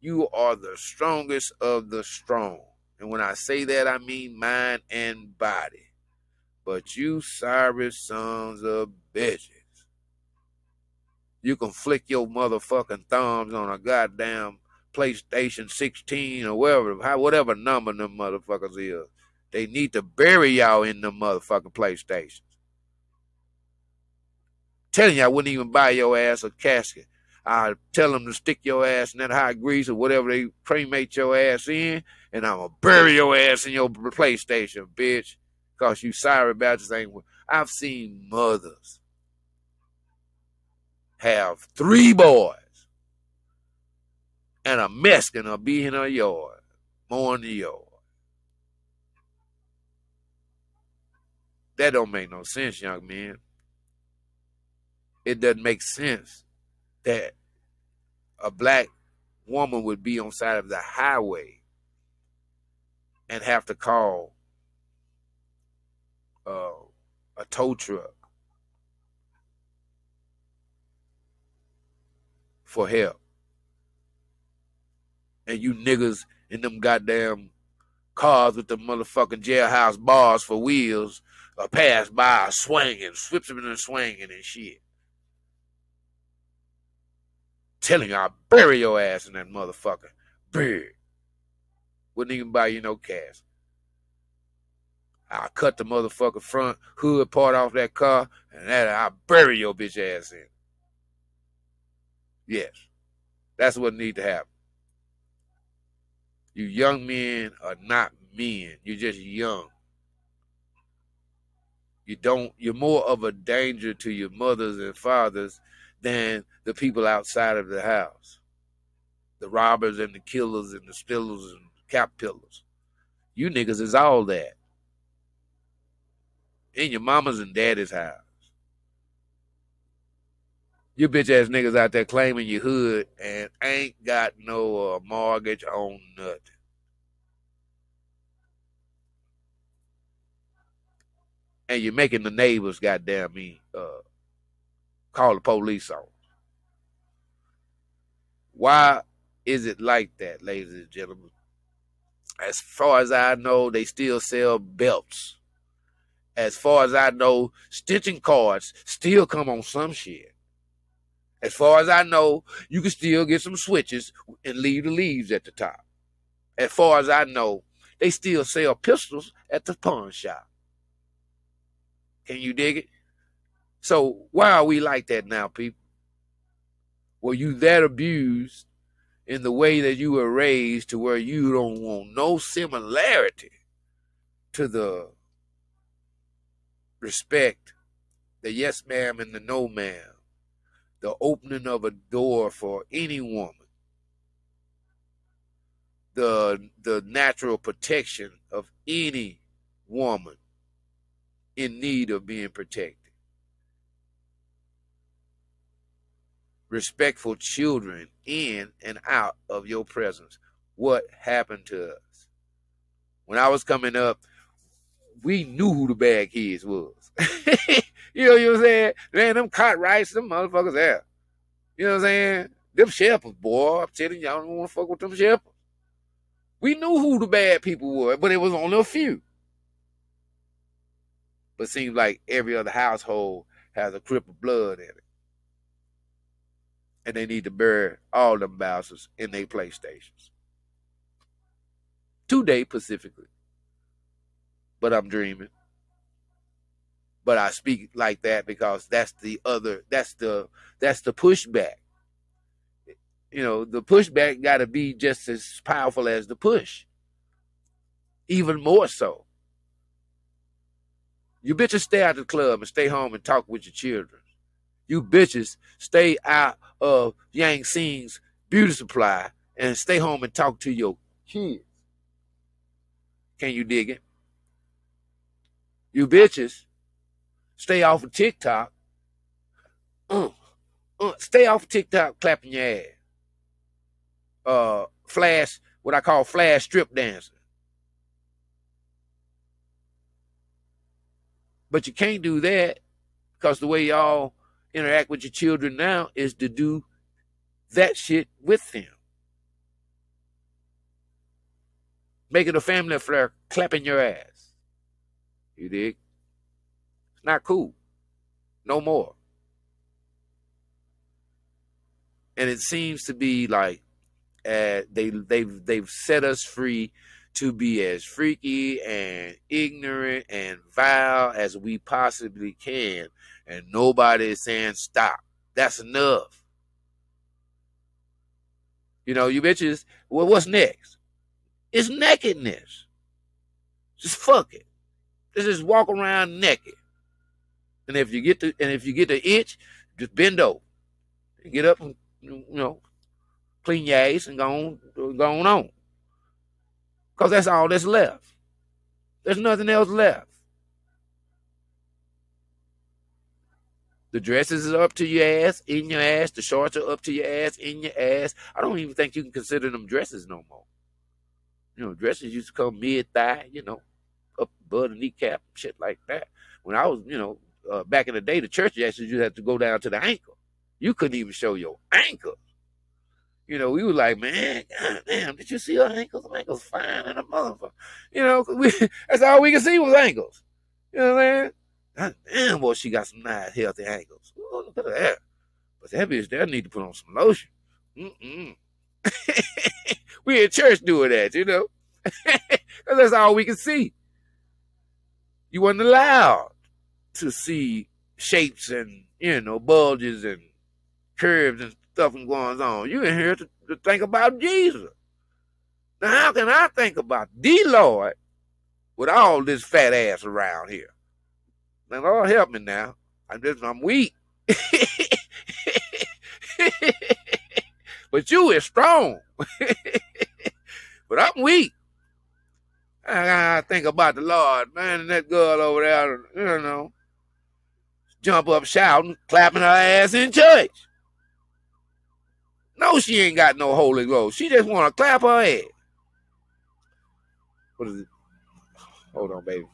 you are the strongest of the strong. And when I say that, I mean mind and body. But you sorry sons of bitches. You can flick your motherfucking thumbs on a goddamn PlayStation sixteen or whatever, whatever number them motherfuckers is. They need to bury y'all in them motherfucking PlayStations. Telling y'all I wouldn't even buy your ass a casket. I tell them to stick your ass in that hot grease or whatever they cremate your ass in, and I'm going to bury your ass in your PlayStation, bitch. Because you sorry about this ain't. I've seen mothers have three boys and a Mexican will be in her yard, mowing the yard. That don't make no sense, young man. It doesn't make sense that a black woman would be on side of the highway and have to call uh, a tow truck for help. And you niggas in them goddamn cars with the motherfucking jailhouse bars for wheels are passed by swinging, swiping and swinging and shit. Telling you, I'll bury your ass in that motherfucker. Bury. Wouldn't even buy you no cash. I'll cut the motherfucker front hood part off that car and that I'll bury your bitch ass in. Yes. That's what needs to happen. You young men are not men. You're just young. You don't, you're more of a danger to your mothers and fathers than the people outside of the house. The robbers and the killers and the stealers and the caterpillars. You niggas is all that. In your mama's and daddy's house. You bitch ass niggas out there claiming your hood and ain't got no uh, mortgage on nothing. And you're making the neighbors goddamn me uh, call the police on. Why is it like that, ladies and gentlemen? As far as I know, they still sell belts. As far as I know, stitching cards still come on some shit. As far as I know, you can still get some switches and leave the leaves at the top. As far as I know, they still sell pistols at the pawn shop. Can you dig it? So why are we like that now, people? Were you that abused in the way that you were raised to where you don't want no similarity to the respect, the yes ma'am and the no ma'am? The opening of a door for any woman, the the natural protection of any woman in need of being protected, respectful children in and out of your presence. What happened to us? When I was coming up, we knew who the bad kids was. You know what I'm saying? Man, them Cartwrights, them motherfuckers there. You know what I'm saying? Them Shepherds, boy. I'm telling y'all, don't want to fuck with them Shepherds. We knew who the bad people were, but it was only a few. But seems like every other household has a crip of blood in it. And they need to bury all them bouncers in their PlayStations. Today, specifically. But I'm dreaming. But I speak like that because that's the other, that's the, that's the pushback. You know, the pushback got to be just as powerful as the push. Even more so. You bitches stay out of the club and stay home and talk with your children. You bitches stay out of Yang Sing's beauty supply and stay home and talk to your kids. Can you dig it? You bitches. Stay off of TikTok. Uh, uh, stay off of TikTok clapping your ass. Uh, flash, what I call flash strip dancing. But you can't do that because the way y'all interact with your children now is to do that shit with them. Make it a family affair, clapping your ass. You dig? Not cool. No more. And it seems to be like uh, they, they've, they've set us free to be as freaky and ignorant and vile as we possibly can. And nobody is saying, stop. That's enough. You know, you bitches, well, what's next? It's nakedness. Just fuck it. Let's just walk around naked. And if you get the and if you get the itch, just bend over, get up, and you know, clean your ass and go on, go on. Cause that's all that's left. There's nothing else left. The dresses are up to your ass, in your ass. The shorts are up to your ass, in your ass. I don't even think you can consider them dresses no more. You know, dresses used to come mid-thigh, you know, up above the kneecap, shit like that. When I was, you know, uh, back in the day, the church actually you had to go down to the ankle. You couldn't even show your ankle. You know, we were like, man, God damn, did you see her ankles? Her ankles fine and a motherfucker. You know, we, that's all we could see was ankles. You know what I'm saying? God damn, boy, she got some nice, healthy ankles. Ooh, look at her hair. But that bitch there need to put on some lotion. Mm-mm. We in church doing that, you know? Because that's all we could see. You weren't allowed to see shapes and, you know, bulges and curves and stuff and going on. You in here to, to think about Jesus. Now, how can I think about the Lord with all this fat ass around here? Now, Lord, help me now. I'm just, I'm weak. But you is strong. But I'm weak. I, I think about the Lord, man, and that girl over there, you know, jump up shouting, clapping her ass in church. No, she ain't got no Holy Ghost. She just want to clap her ass. What is it? Hold on, baby.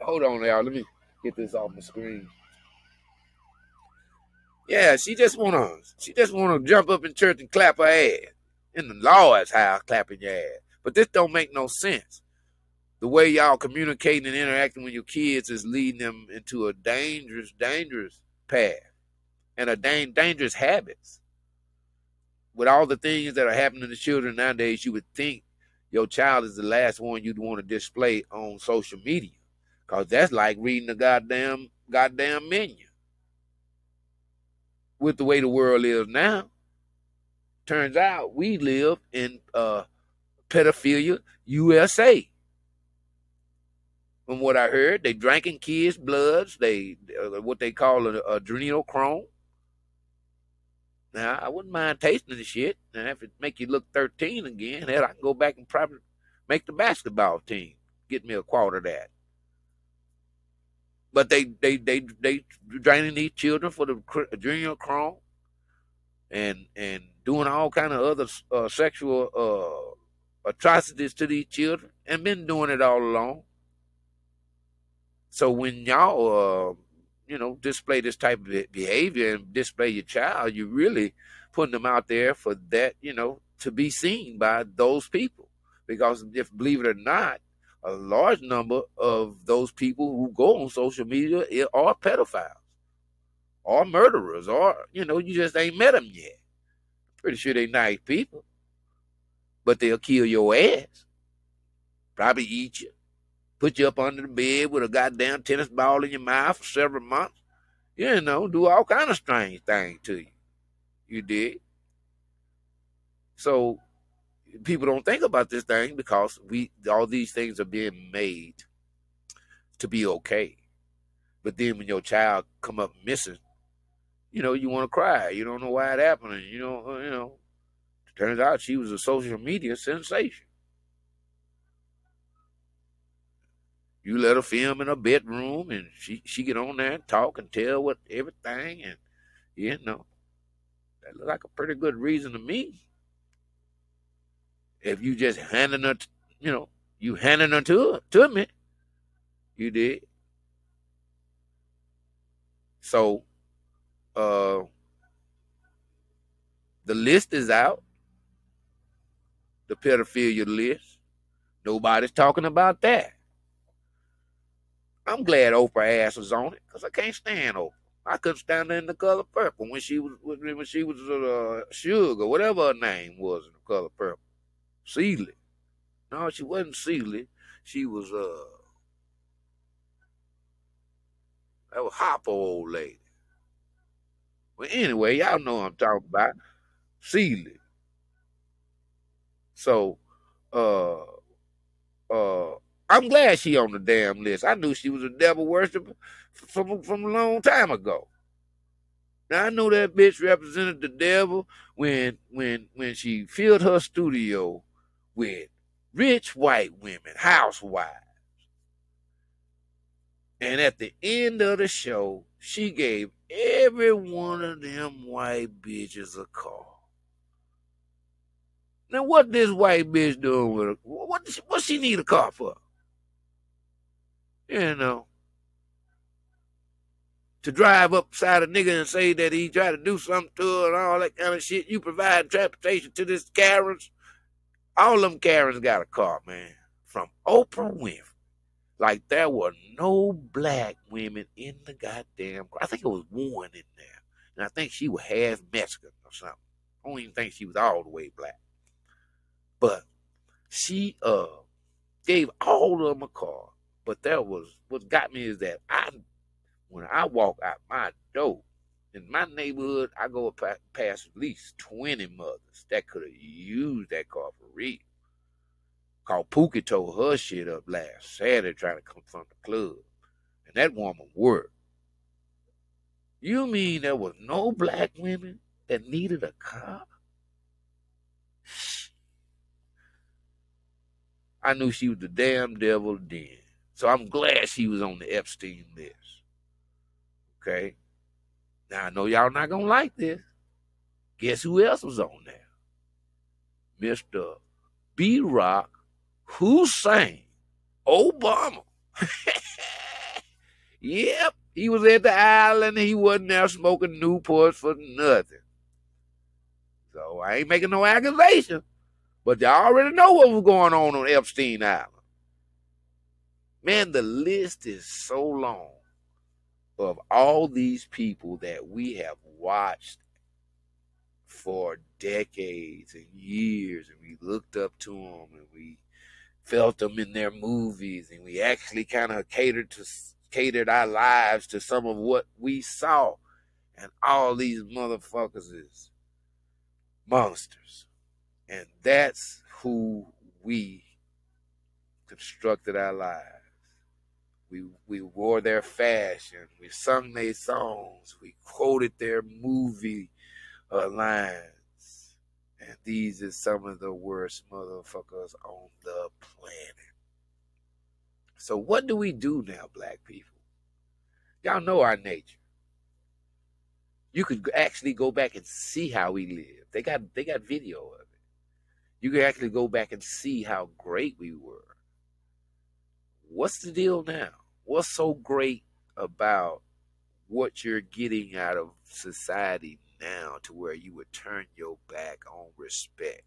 Hold on, y'all. Let me get this off the screen. Yeah, she just want to she just want to jump up in church and clap her ass. In the Lord's house, clapping your ass. But this don't make no sense. The way y'all communicating and interacting with your kids is leading them into a dangerous, dangerous path and a dang, dangerous habits. With all the things that are happening to children nowadays, you would think your child is the last one you'd want to display on social media. Because that's like reading the goddamn, goddamn menu. With the way the world is now, turns out we live in uh, pedophilia U S A. From what I heard, they drinking kids' bloods, they uh, what they call an adrenochrome. Now, I wouldn't mind tasting the shit. Now, if it make you look thirteen again, hell, I can go back and probably make the basketball team. Get me a quarter of that. But they they they they draining these children for the adrenochrome and and doing all kind of other uh, sexual uh, atrocities to these children and been doing it all along. So when y'all... Uh, you know, display this type of behavior and display your child, you're really putting them out there for that, you know, to be seen by those people. Because if, believe it or not, a large number of those people who go on social media are pedophiles or murderers or, you know, you just ain't met them yet. Pretty sure they nice people, but they'll kill your ass, probably eat you. Put you up under the bed with a goddamn tennis ball in your mouth for several months. You know, do all kind of strange things to you. You dig? So people don't think about this thing because we all these things are being made to be okay. But then when your child come up missing, you know, you want to cry. You don't know why it happened. You know, you know. It turns out she was a social media sensation. You let her film in her bedroom, and she, she get on there and talk and tell what everything, and, you know, that look like a pretty good reason to me. If you just handing her, to, you know, you handing her to her, to me, you did. So, uh, the list is out, the pedophilia list. Nobody's talking about that. I'm glad Oprah ass was on it because I can't stand Oprah. I couldn't stand her in The Color Purple when she was when she was uh, Sugar, whatever her name was in The Color Purple. Seeley. No, she wasn't Seeley. She was uh that was Hopper old lady. But anyway, y'all know what I'm talking about. Seeley. So uh uh I'm glad she on the damn list. I knew she was a devil worshiper from, from a long time ago. Now, I knew that bitch represented the devil when when when she filled her studio with rich white women, housewives. And at the end of the show, she gave every one of them white bitches a car. Now, what this white bitch doing with her? What she, what she need a car for? You know, to drive upside a nigga and say that he tried to do something to her and all that kind of shit. You provide transportation to this Karens. All them Karens got a car, man. From Oprah Winfrey. Like, there were no black women in the goddamn car. I think it was one in there. And I think she was half Mexican or something. I don't even think she was all the way black. But she uh gave all of them a car. But that was what got me is that I, when I walk out my door in my neighborhood, I go past at least twenty mothers that could have used that car for real. Called Pookie tore her shit up last Saturday trying to come from the club, and that woman worked. You mean there was no black women that needed a car? I knew she was the damn devil then. So I'm glad she was on the Epstein list. Okay? Now, I know y'all not going to like this. Guess who else was on there? Mister B-Rock Hussein Obama. Yep, he was at the island and he wasn't there smoking Newports for nothing. So I ain't making no accusation. But y'all already know what was going on on Epstein Island. Man, the list is so long of all these people that we have watched for decades and years, and we looked up to them, and we felt them in their movies, and we actually kind of catered to catered our lives to some of what we saw. And all these motherfuckers is monsters. And that's who we constructed our lives. We we wore their fashion. We sung their songs. We quoted their movie uh, lines. And these are some of the worst motherfuckers on the planet. So what do we do now, black people? Y'all know our nature. You could actually go back and see how we live. They got they got video of it. You can actually go back and see how great we were. What's the deal now? What's so great about what you're getting out of society now to where you would turn your back on respect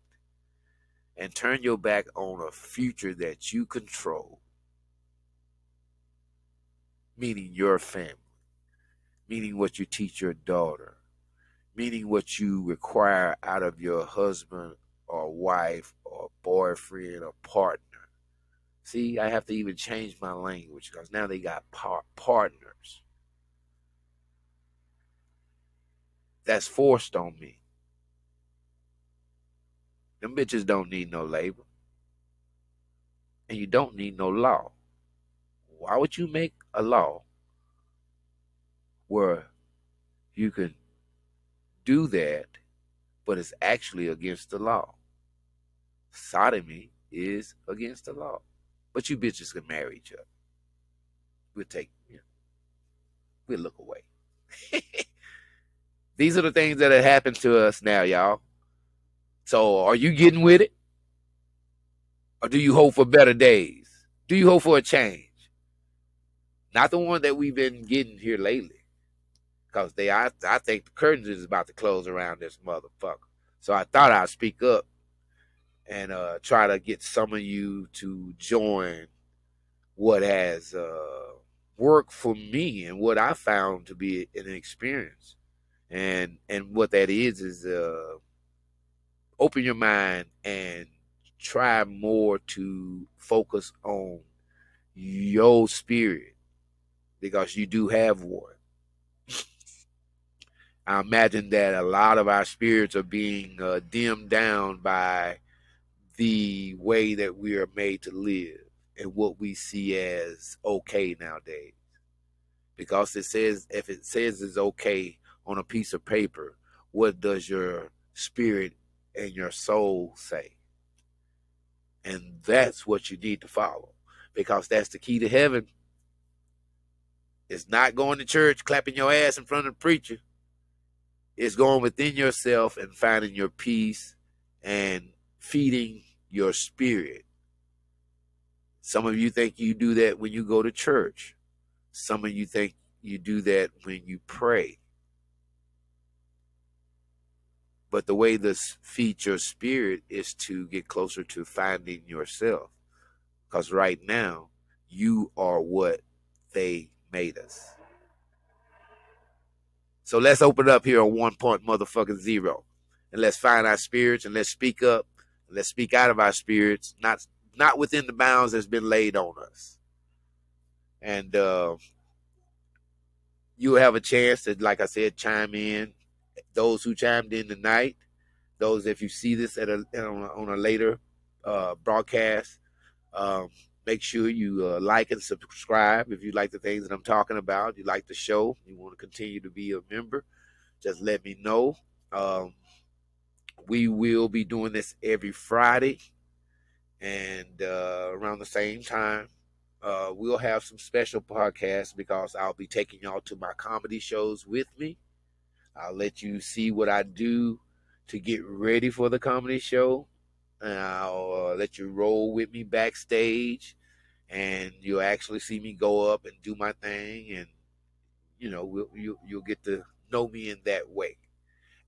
and turn your back on a future that you control? Meaning your family, meaning what you teach your daughter, meaning what you require out of your husband or wife, or boyfriend, or partner. See, I have to even change my language because now they got par- partners. That's forced on me. Them bitches don't need no labor. And you don't need no law. Why would you make a law where you can do that, but it's actually against the law? Sodomy is against the law. But you bitches can marry each other. We'll take, you know, we'll look away. These are the things that have happened to us now, y'all. So are you getting with it? Or do you hope for better days? Do you hope for a change? Not the one that we've been getting here lately. Because they, I, I think the curtains is about to close around this motherfucker. So I thought I'd speak up and uh, try to get some of you to join what has uh, worked for me and what I found to be an experience. And and what that is is uh, open your mind and try more to focus on your spirit, because you do have one. I imagine that a lot of our spirits are being uh, dimmed down by the way that we are made to live and what we see as okay nowadays. Because it says, if it says it's okay on a piece of paper, what does your spirit and your soul say? And that's what you need to follow, because that's the key to heaven. It's not going to church, clapping your ass in front of the preacher. It's going within yourself and finding your peace and feeding your spirit. Some of you think you do that when you go to church. Some of you think you do that when you pray. But the way this feeds your spirit is to get closer to finding yourself. Because right now, you are what they made us. So let's open up here on One Point Motherfucking Zero. And let's find our spirits and let's speak up. And let's speak out of our spirits, not not within the bounds that's been laid on us. And uh, you'll have a chance to, like I said, chime in. Those who chimed in tonight, those if you see this at a, on, a, on a later uh, broadcast, um, make sure you uh, like and subscribe if you like the things that I'm talking about. You like the show, you want to continue to be a member, just let me know. Um, we will be doing this every Friday and uh, around the same time. Uh, we'll have some special podcasts because I'll be taking y'all to my comedy shows with me. I'll let you see what I do to get ready for the comedy show. And I'll uh, let you roll with me backstage. And you'll actually see me go up and do my thing. And, you know, we'll, you, you'll get to know me in that way.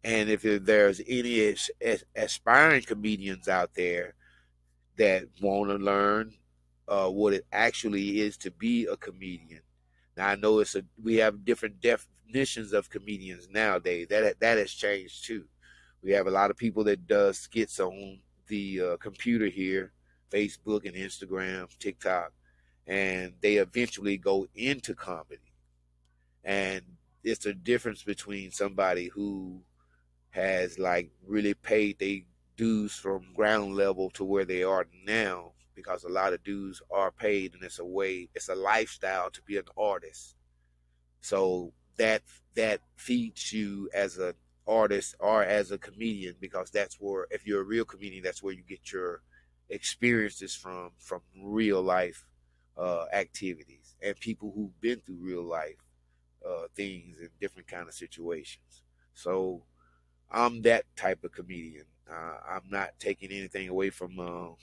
And if there's any as, as, aspiring comedians out there that want to learn uh, what it actually is to be a comedian. Now, I know it's a, we have different def, definitions of comedians nowadays. That that has changed too. We have a lot of people that does skits on the uh, computer here, Facebook and Instagram, TikTok, and they eventually go into comedy. And it's a difference between somebody who has like really paid their dues from ground level to where they are now, because a lot of dues are paid, and it's a way, it's a lifestyle to be an artist. So that that feeds you as an artist or as a comedian, because that's where, if you're a real comedian, that's where you get your experiences from, from real life uh, activities and people who've been through real life uh, things and different kind of situations. So I'm that type of comedian. Uh, I'm not taking anything away from uh,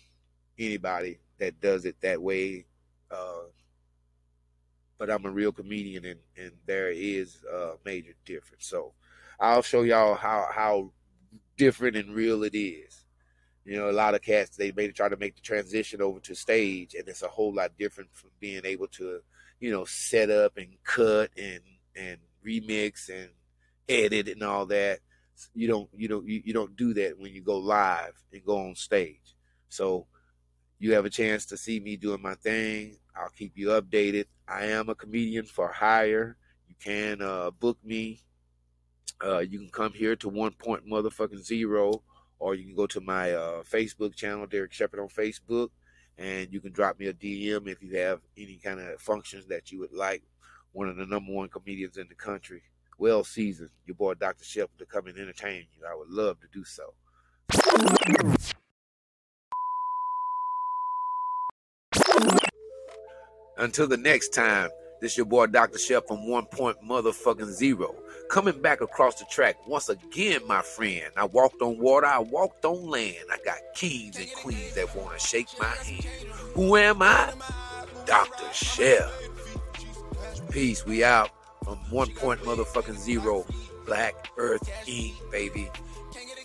anybody that does it that way. Uh, But I'm a real comedian, and, and there is a major difference. So I'll show y'all how, how different and real it is. You know, a lot of cats, they may try to make the transition over to stage, and it's a whole lot different from being able to, you know, set up and cut and, and remix and edit and all that. You don't you don't you, you don't do that when you go live and go on stage. So you have a chance to see me doing my thing. I'll keep you updated. I am a comedian for hire. You can uh, book me. Uh, you can come here to One Point Motherfucking Zero, or you can go to my uh, Facebook channel, Derek Shepherd on Facebook, and you can drop me a D M if you have any kind of functions that you would like. One of the number one comedians in the country, well seasoned, your boy Doctor Shepherd, to come and entertain you. I would love to do so. Until the next time, this your boy Doctor Shep from One Point Motherfucking Zero. Coming back across the track once again, my friend. I walked on water, I walked on land. I got kings and queens that want to shake my hand. Who am I? Doctor Shep. Peace, we out from One Point Motherfucking Zero. Black Earth Incorporated, baby.